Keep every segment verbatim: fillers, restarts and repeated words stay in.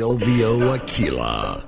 Silvio Aquila. Oh!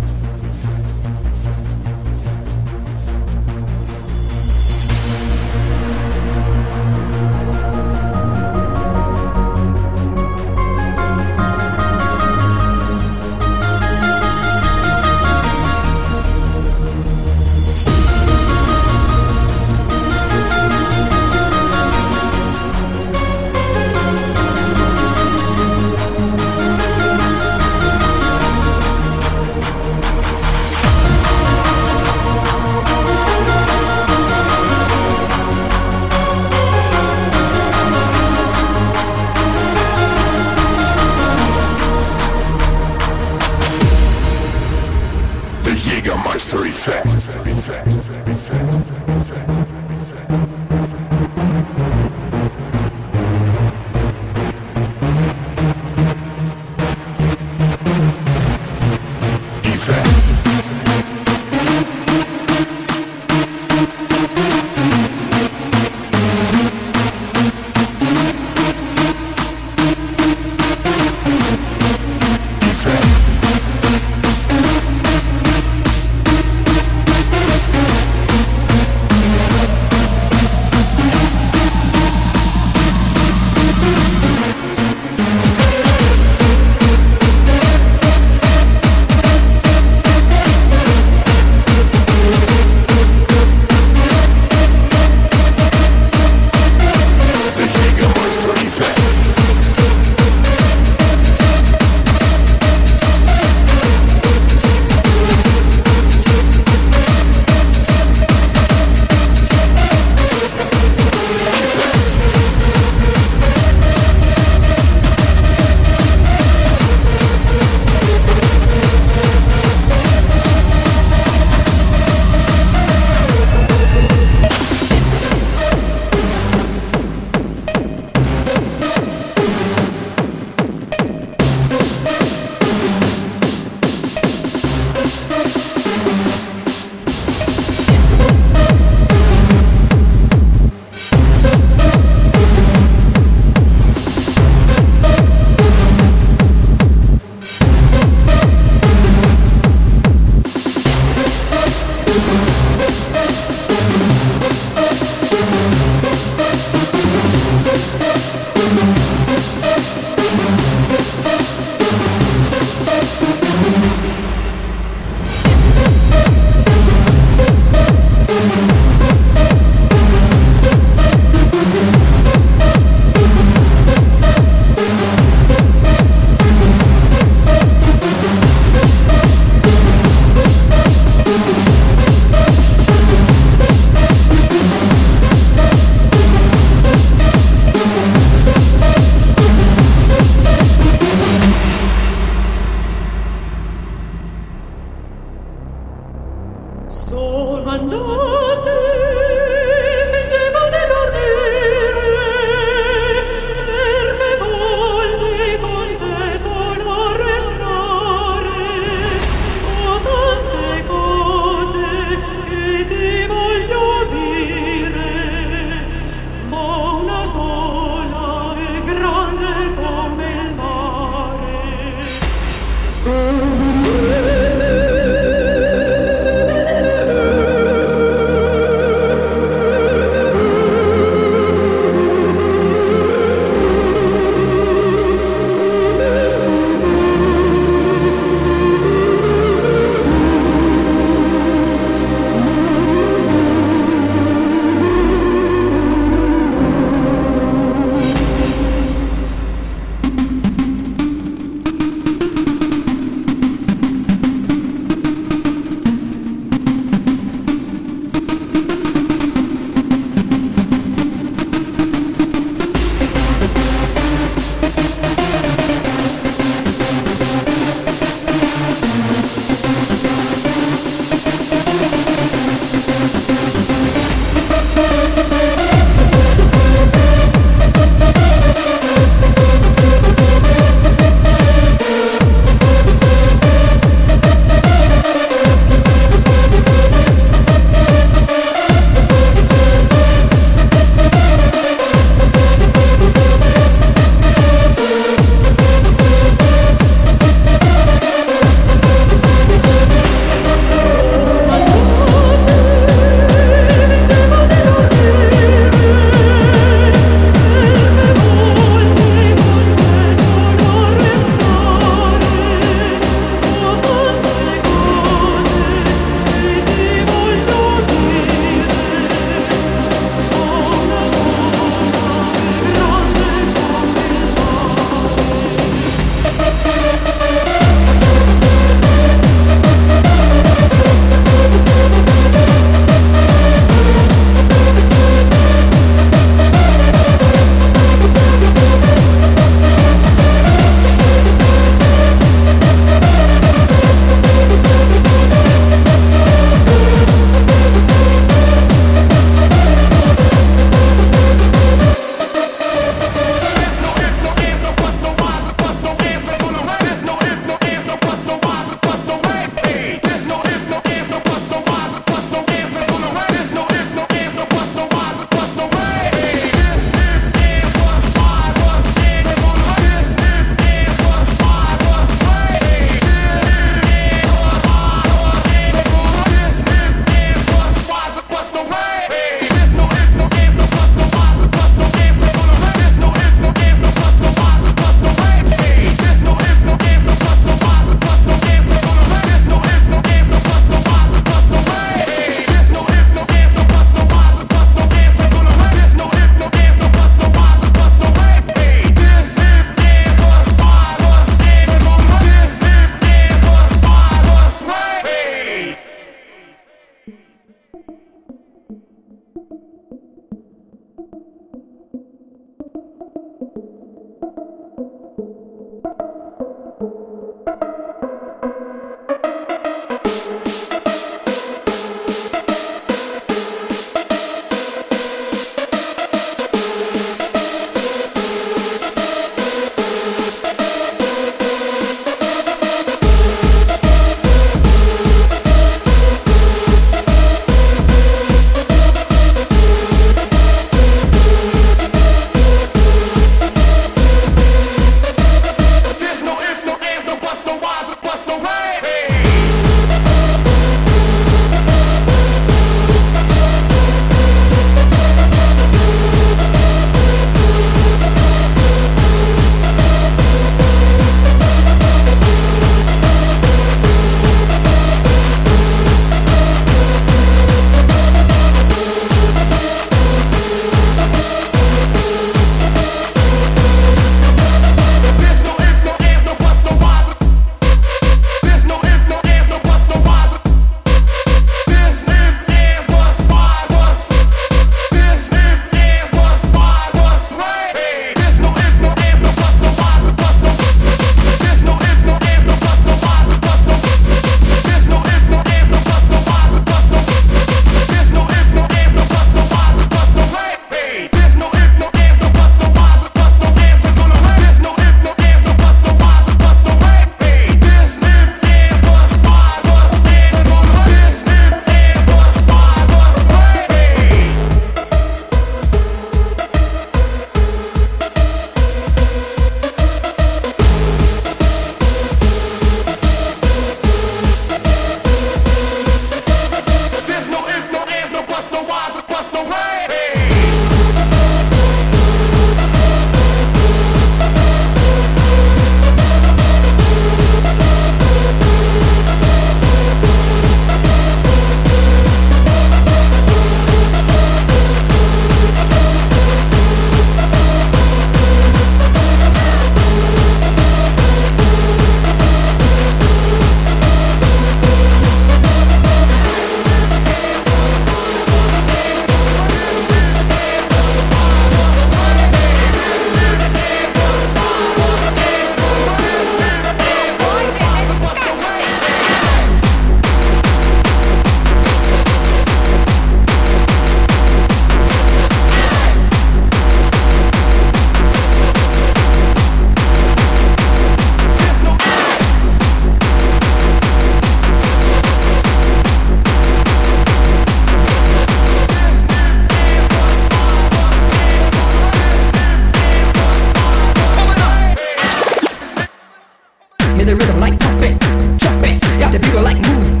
in the rhythm like pop it, chop it. Got the people like move,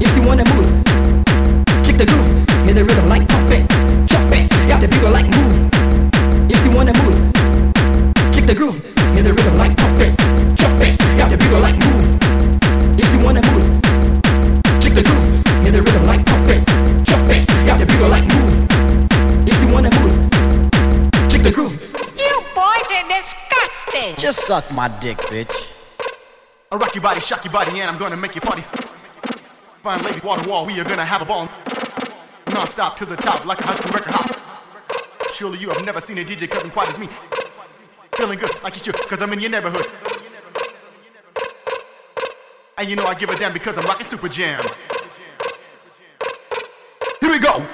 if you wanna move. Check the groove in the rhythm like pop it, chop it. Got the people like move, if you wanna move. Check the groove in the rhythm like pop it, chop it. Got the people like move, if you wanna move. Check the groove in the rhythm like pop it, chop it. Got the people like move, if you wanna move. Check the groove. You boys are disgusting. Just suck my dick, bitch. I rock your body, shock your body, and I'm gonna make you party. Fine ladies, wall to wall, we are gonna have a ball. Non-stop to the top, like a high school record hop. Surely you have never seen a D J cutting quite as me. Feeling good, like you should, cause I'm in your neighborhood. And you know I give a damn because I'm rocking Super Jam. Here we go!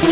We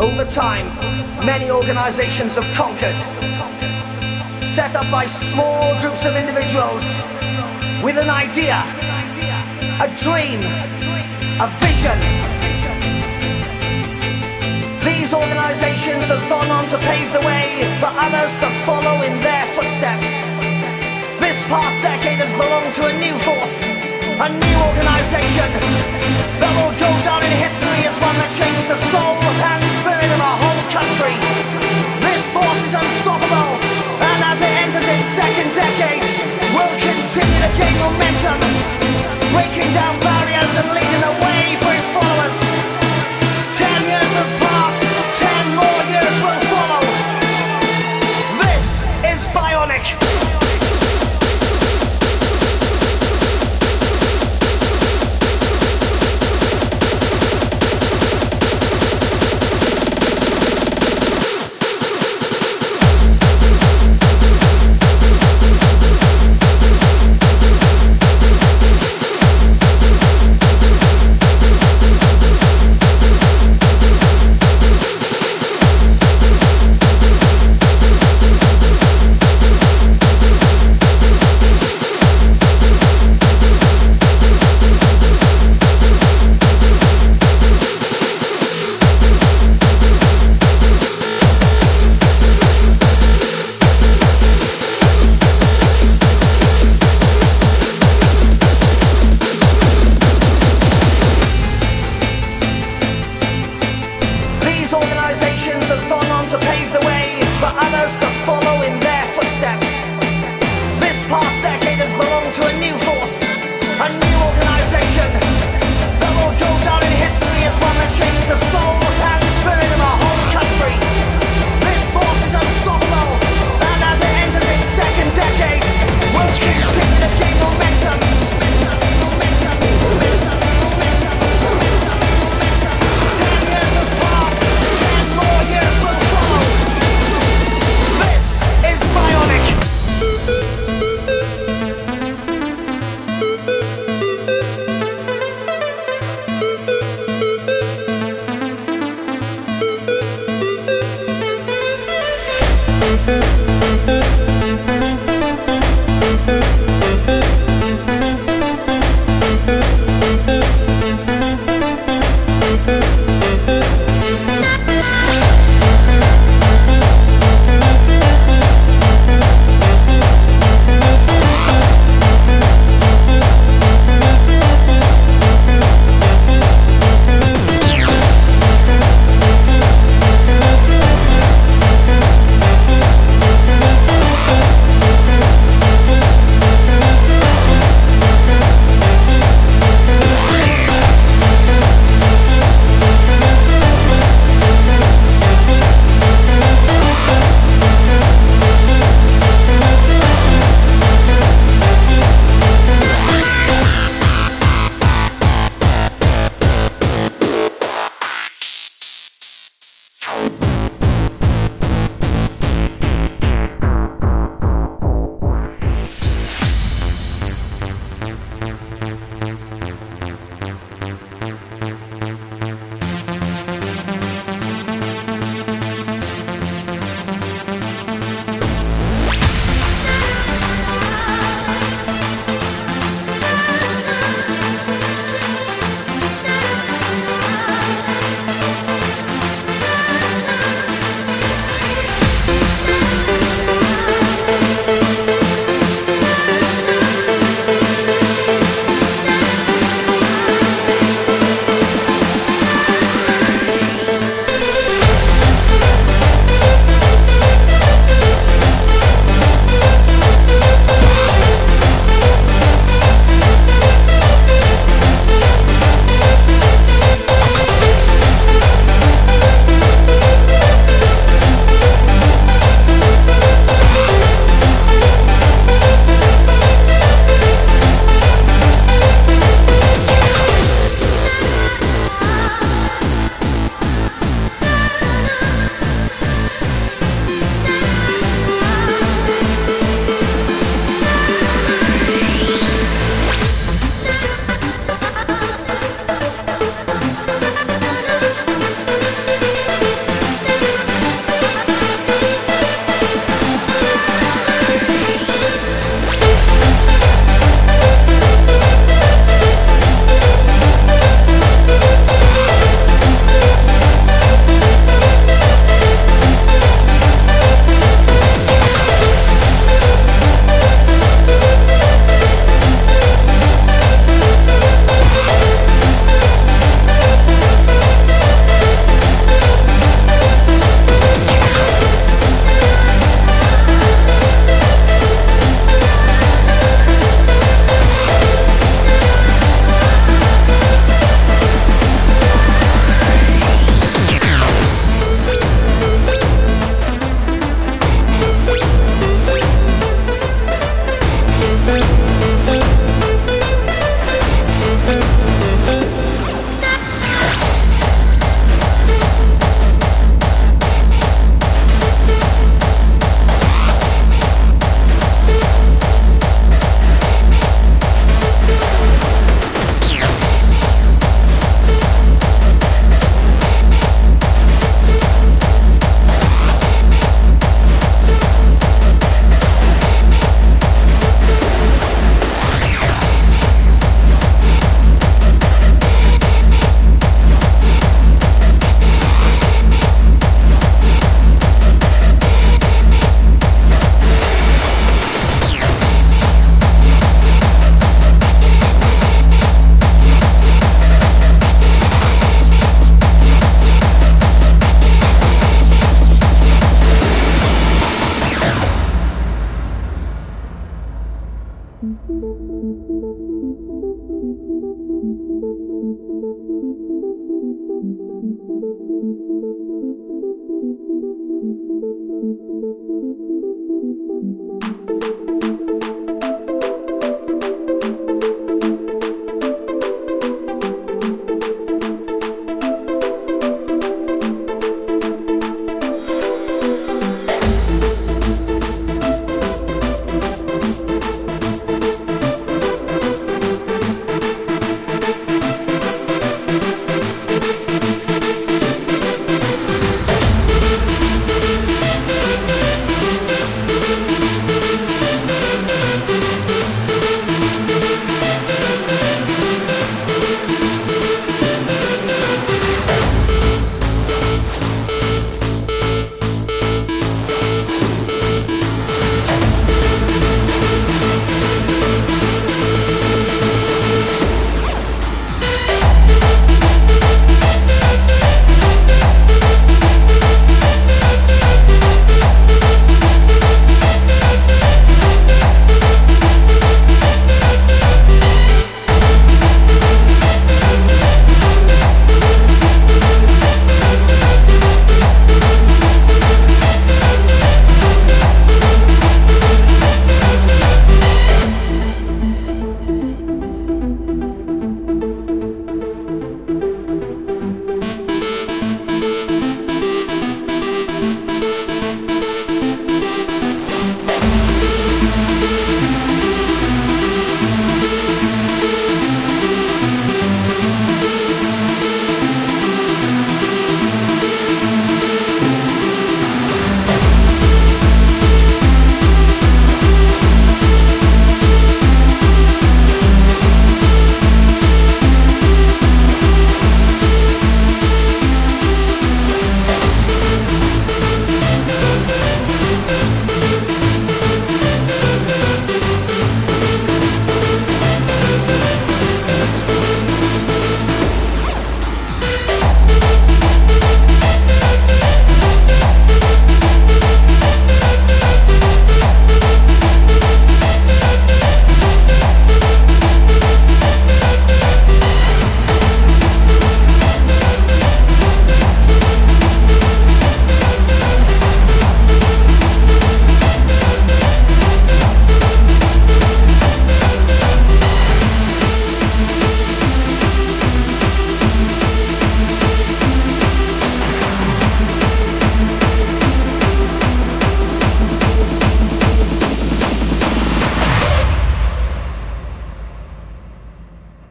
Over time, many organizations have conquered, set up by small groups of individuals with an idea, a dream, a vision. These organizations have gone on to pave the way for others to follow in their footsteps. This past decade has belonged to a new force, a new organization that will go down in history as one that changed the soul and spirit of our whole country. This force is unstoppable, and as it enters its second decade, will continue to gain momentum, breaking down barriers and leading the way for its followers. Ten years have passed, ten more years will follow. This is Bionic. Have gone on to pave the way for others to follow in their footsteps. This past decade has belonged to a new force, a new organization that will go down in history as one that changed the soul and spirit of our whole country. This force is unstoppable, and as it enters its second decade, will continue to gain momentum.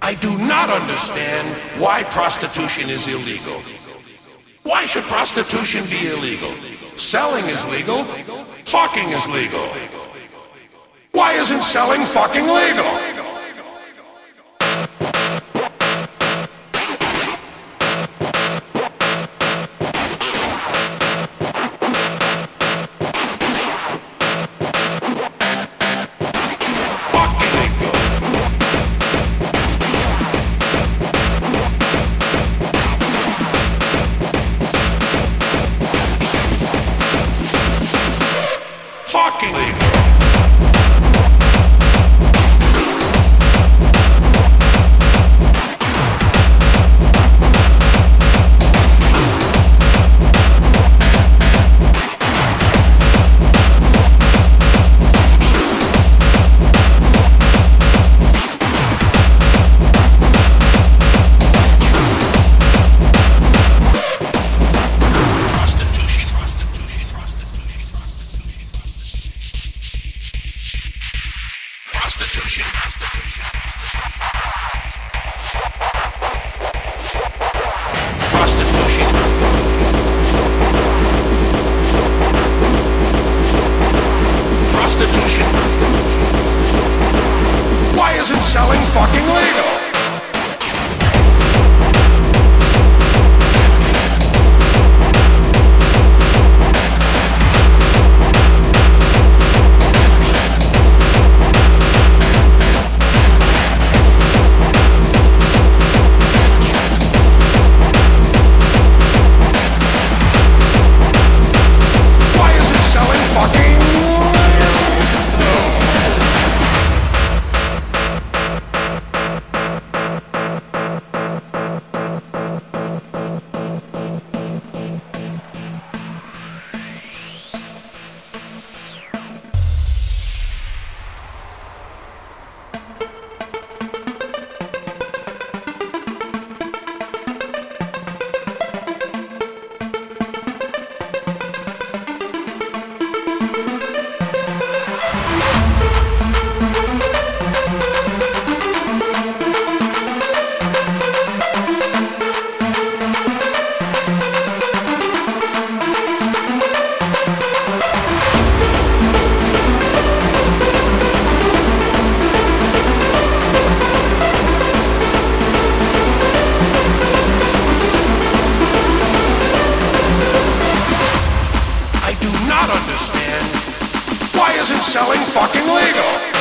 I do not understand why prostitution is illegal. Why should prostitution be illegal? Selling is legal. Fucking is legal. Why isn't selling fucking legal? Why isn't selling fucking legal?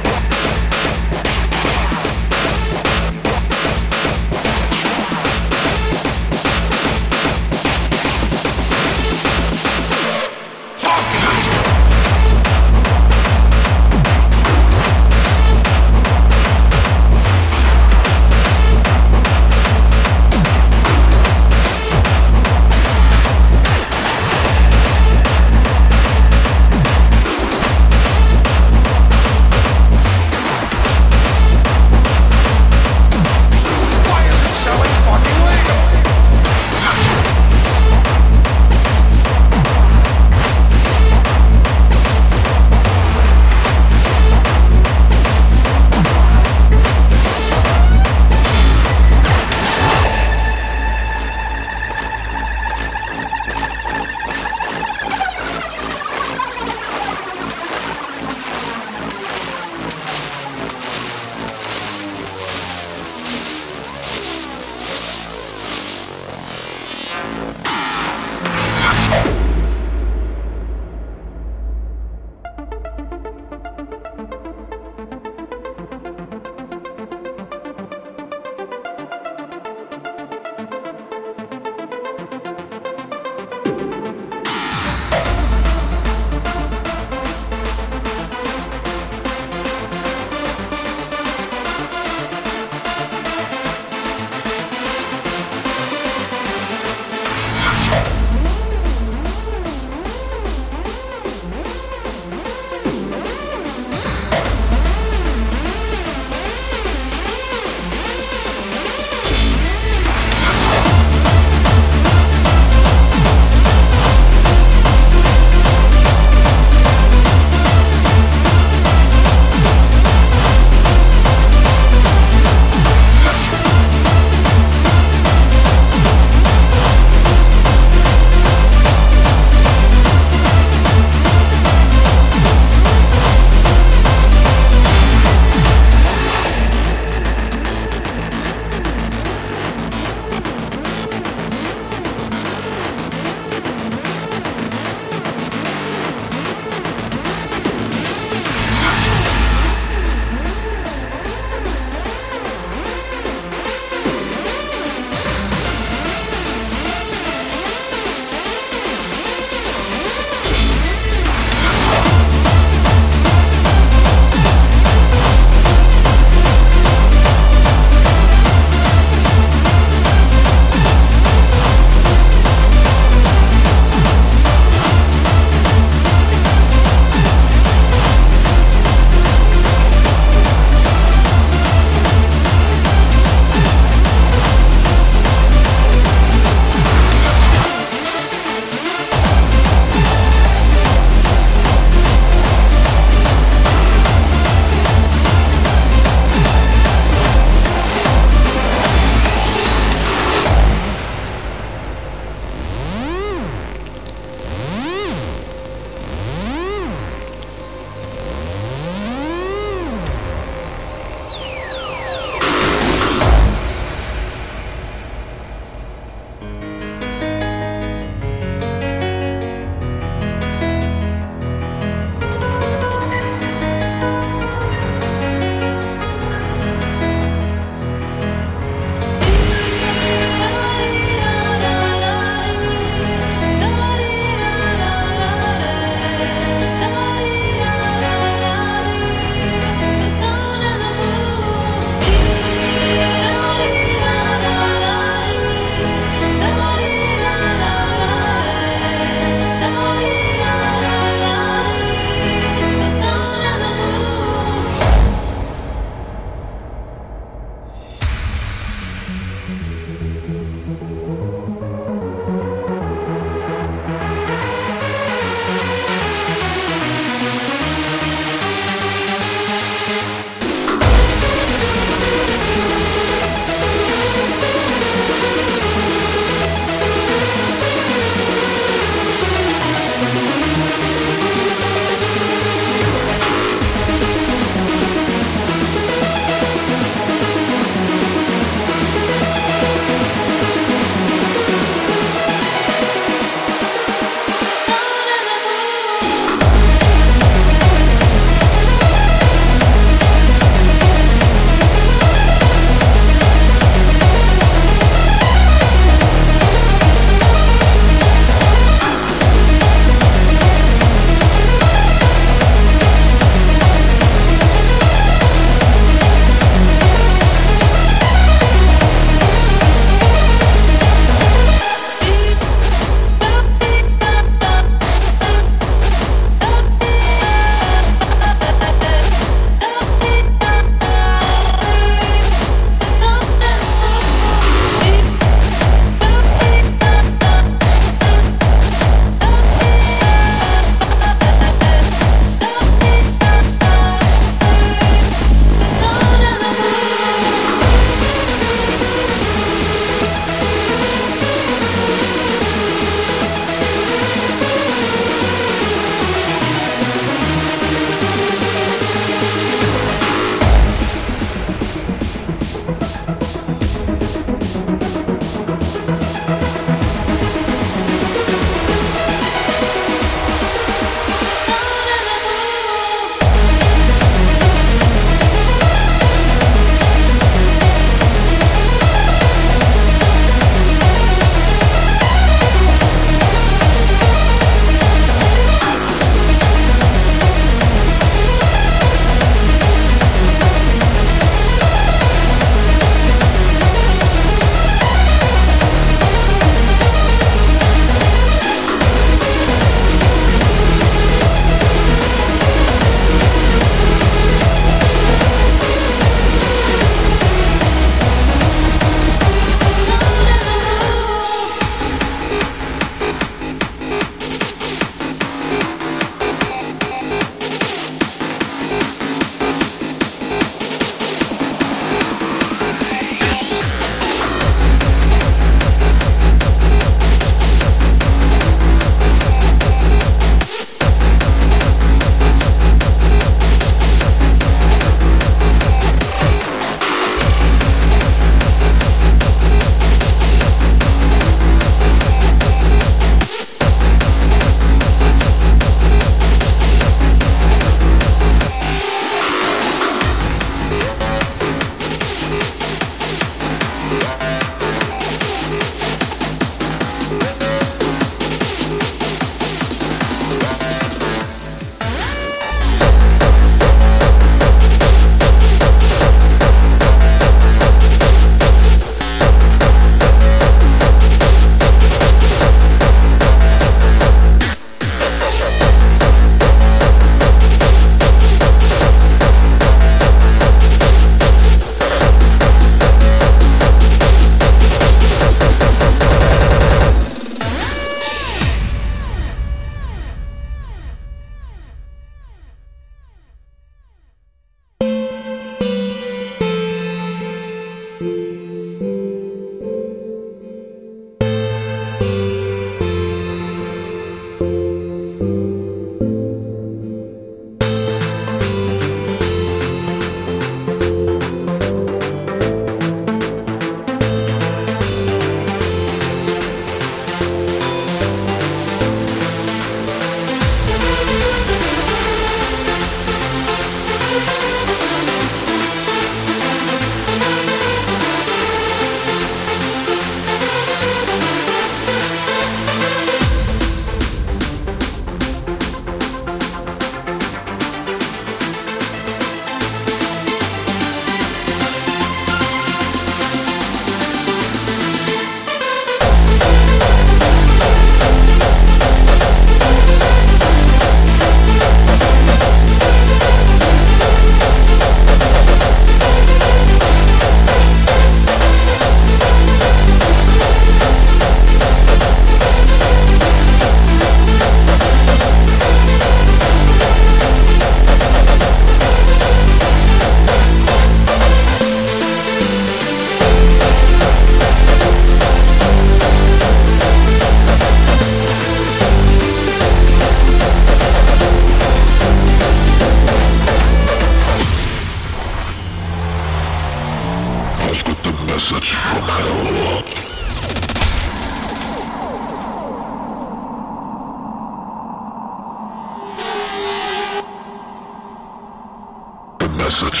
message.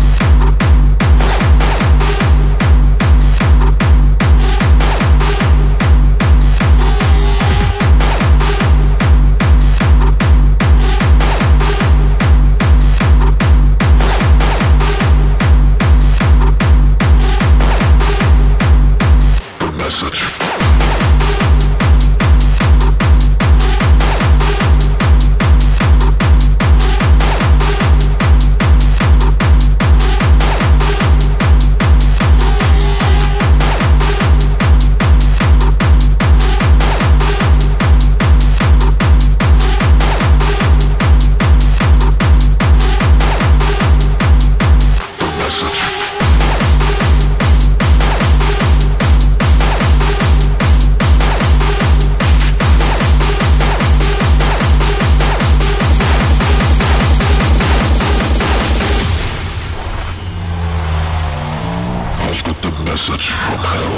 Message from hell.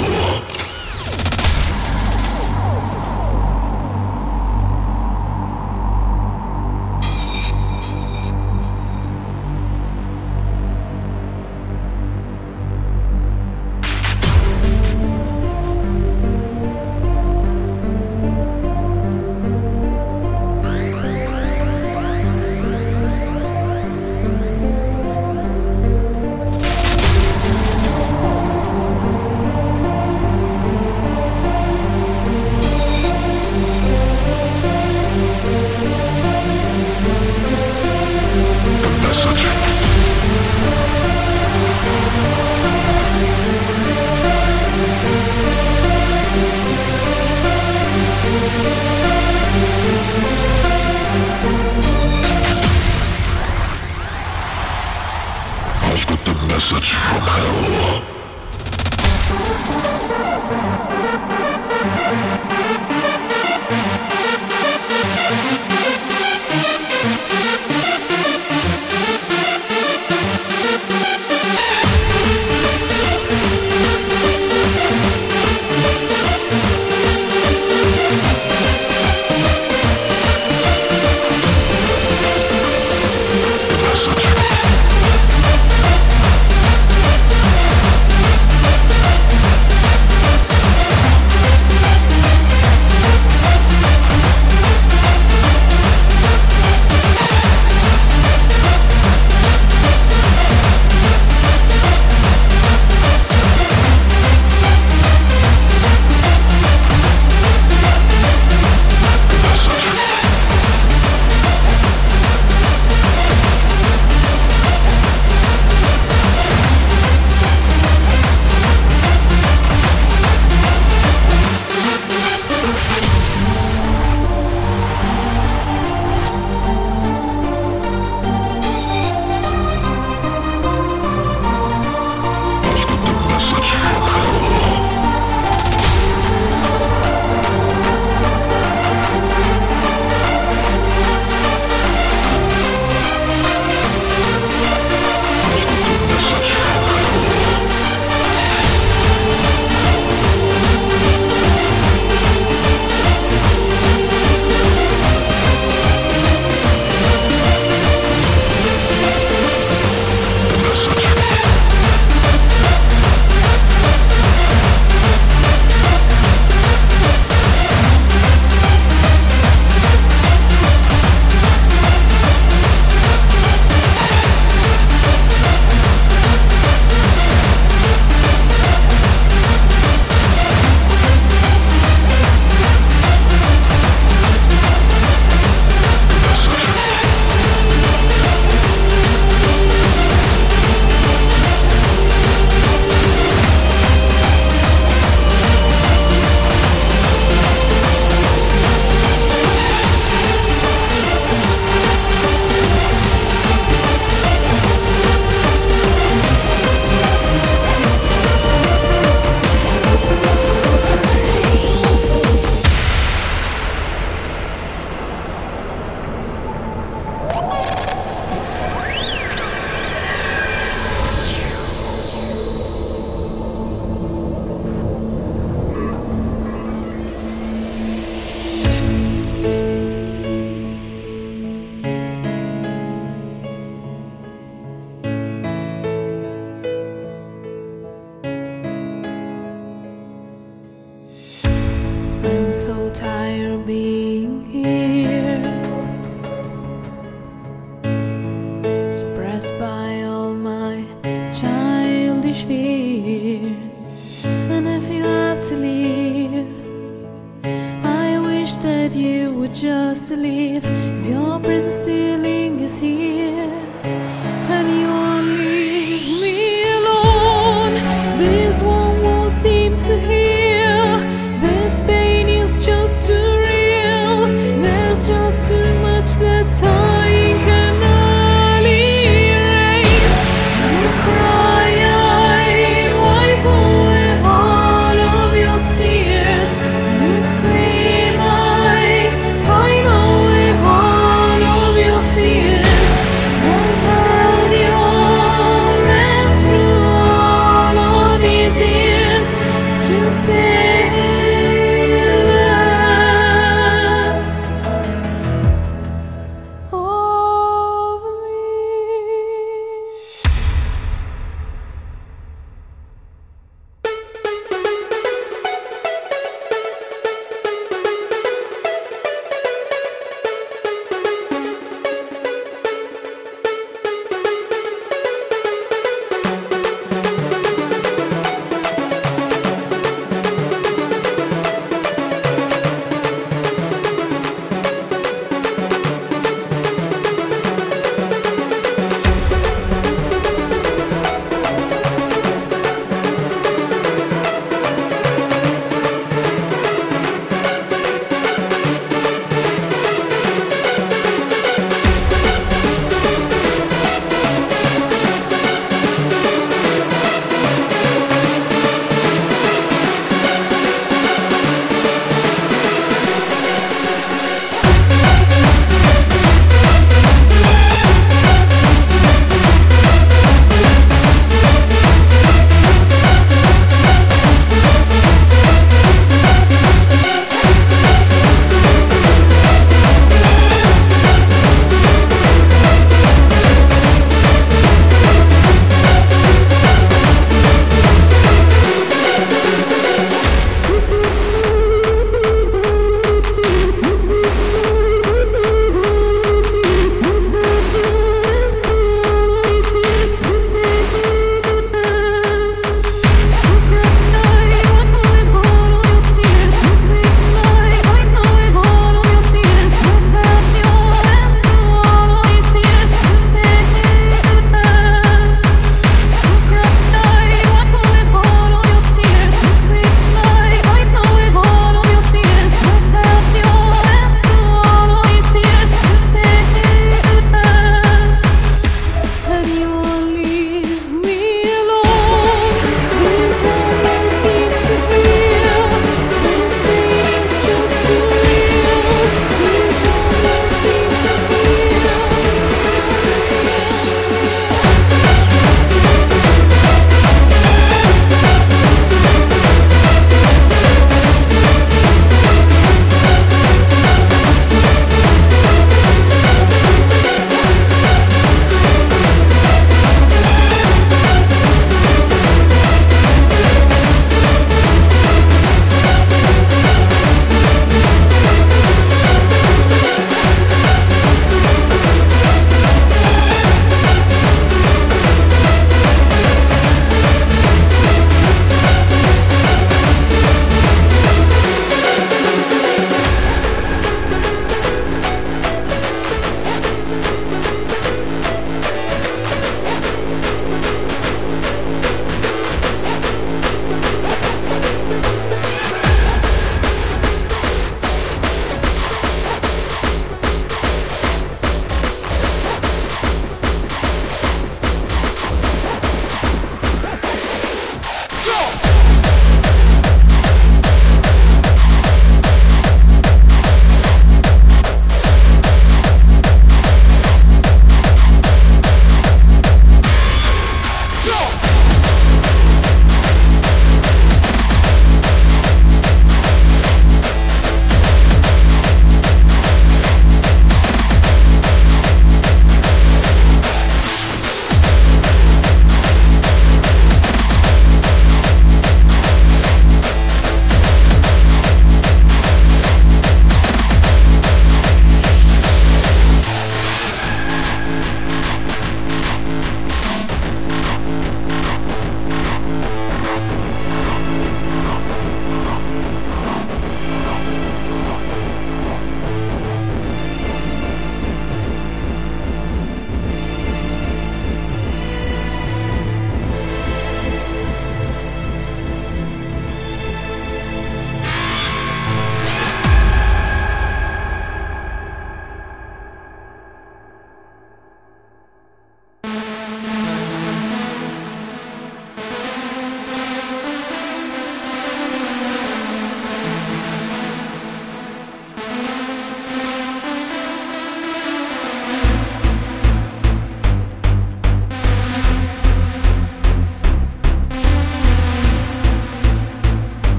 I've got the message from hell. I'm so tired of being here, suppressed by all my childish fears. And if you have to leave, I wish that you would just leave, 'cause your presence still lingers here, and you won't leave me alone. This one won't seem to heal. This pain is just too real. There's just too much that time cannot erase. And you cry, I wipe away all of your tears. And you scream, I find away all of your fears.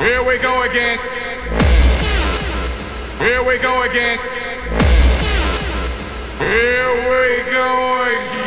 Here we go again. Here we go again. Here we go again.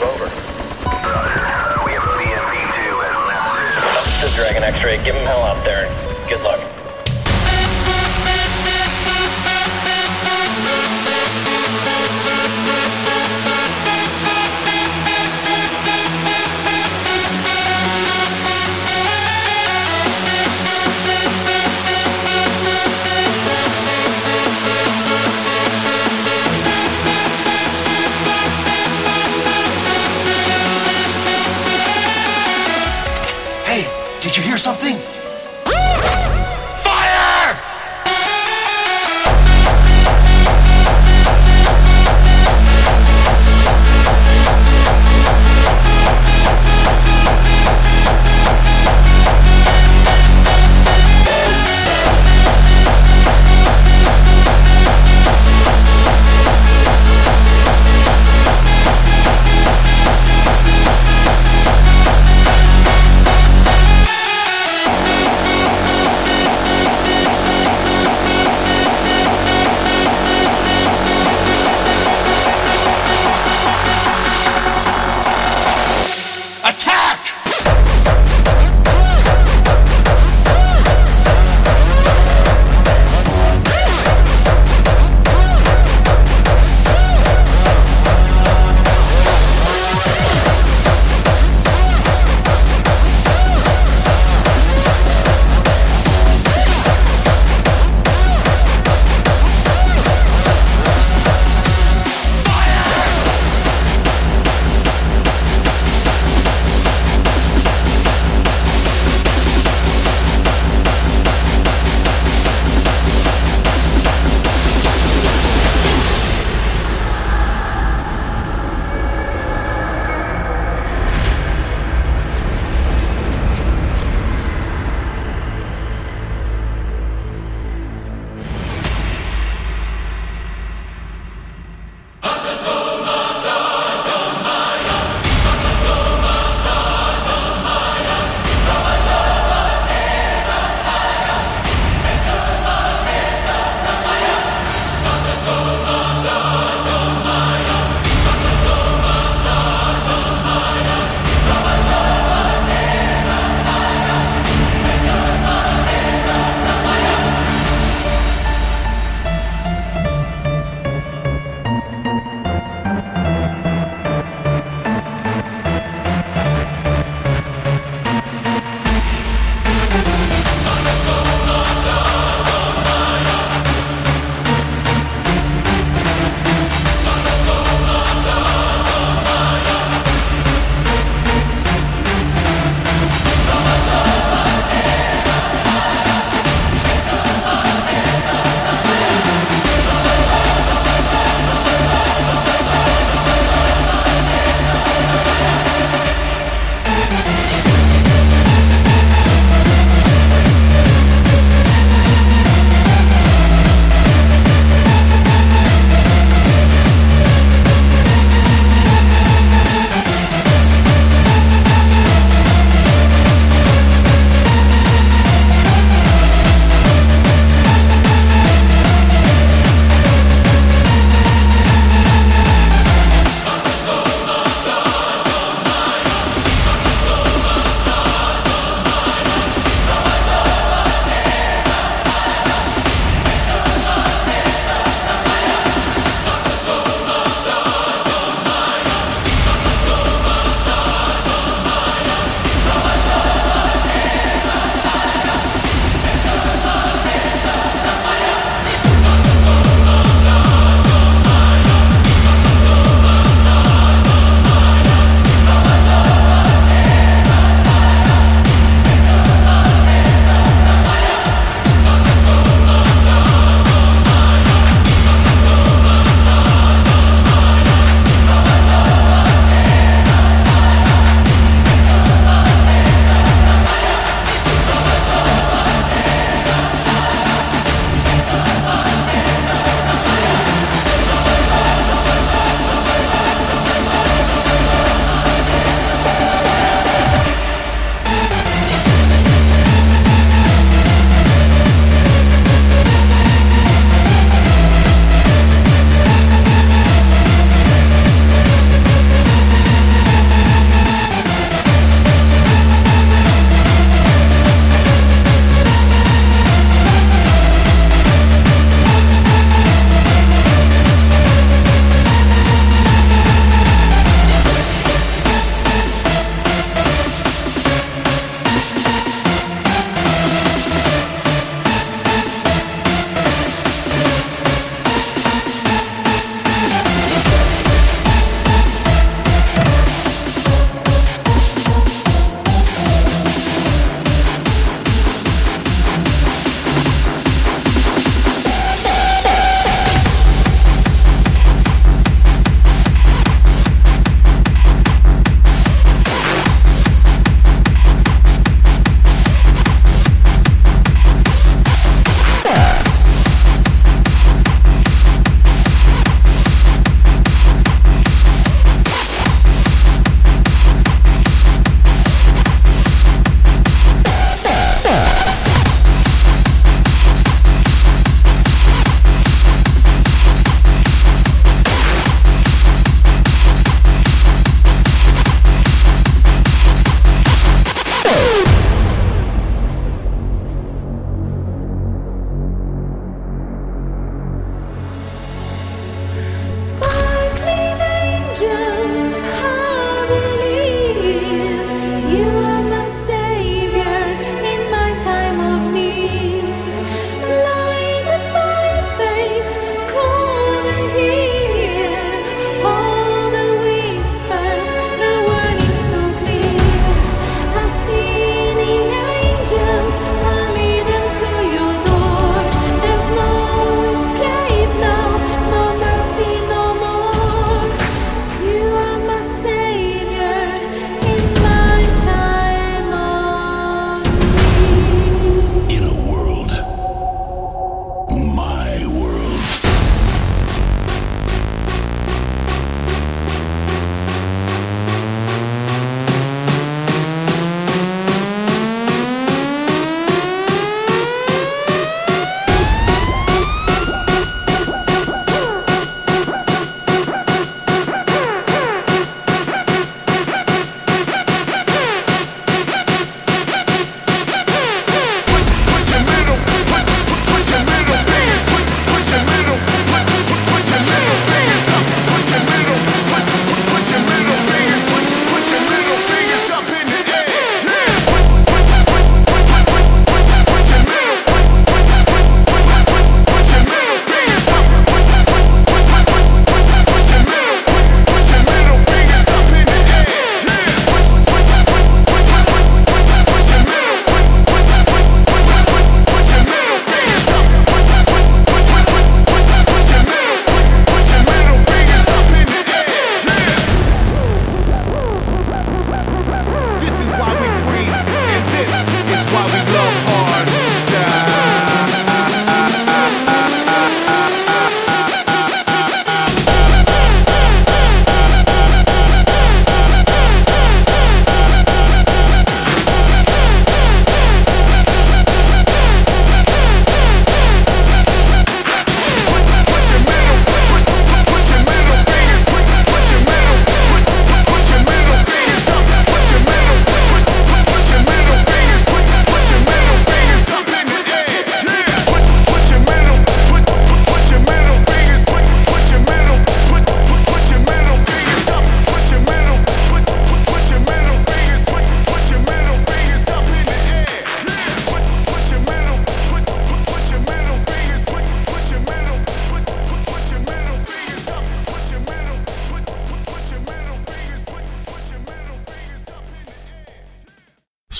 Love, love. Did you hear something?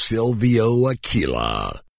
Silvio Aquila.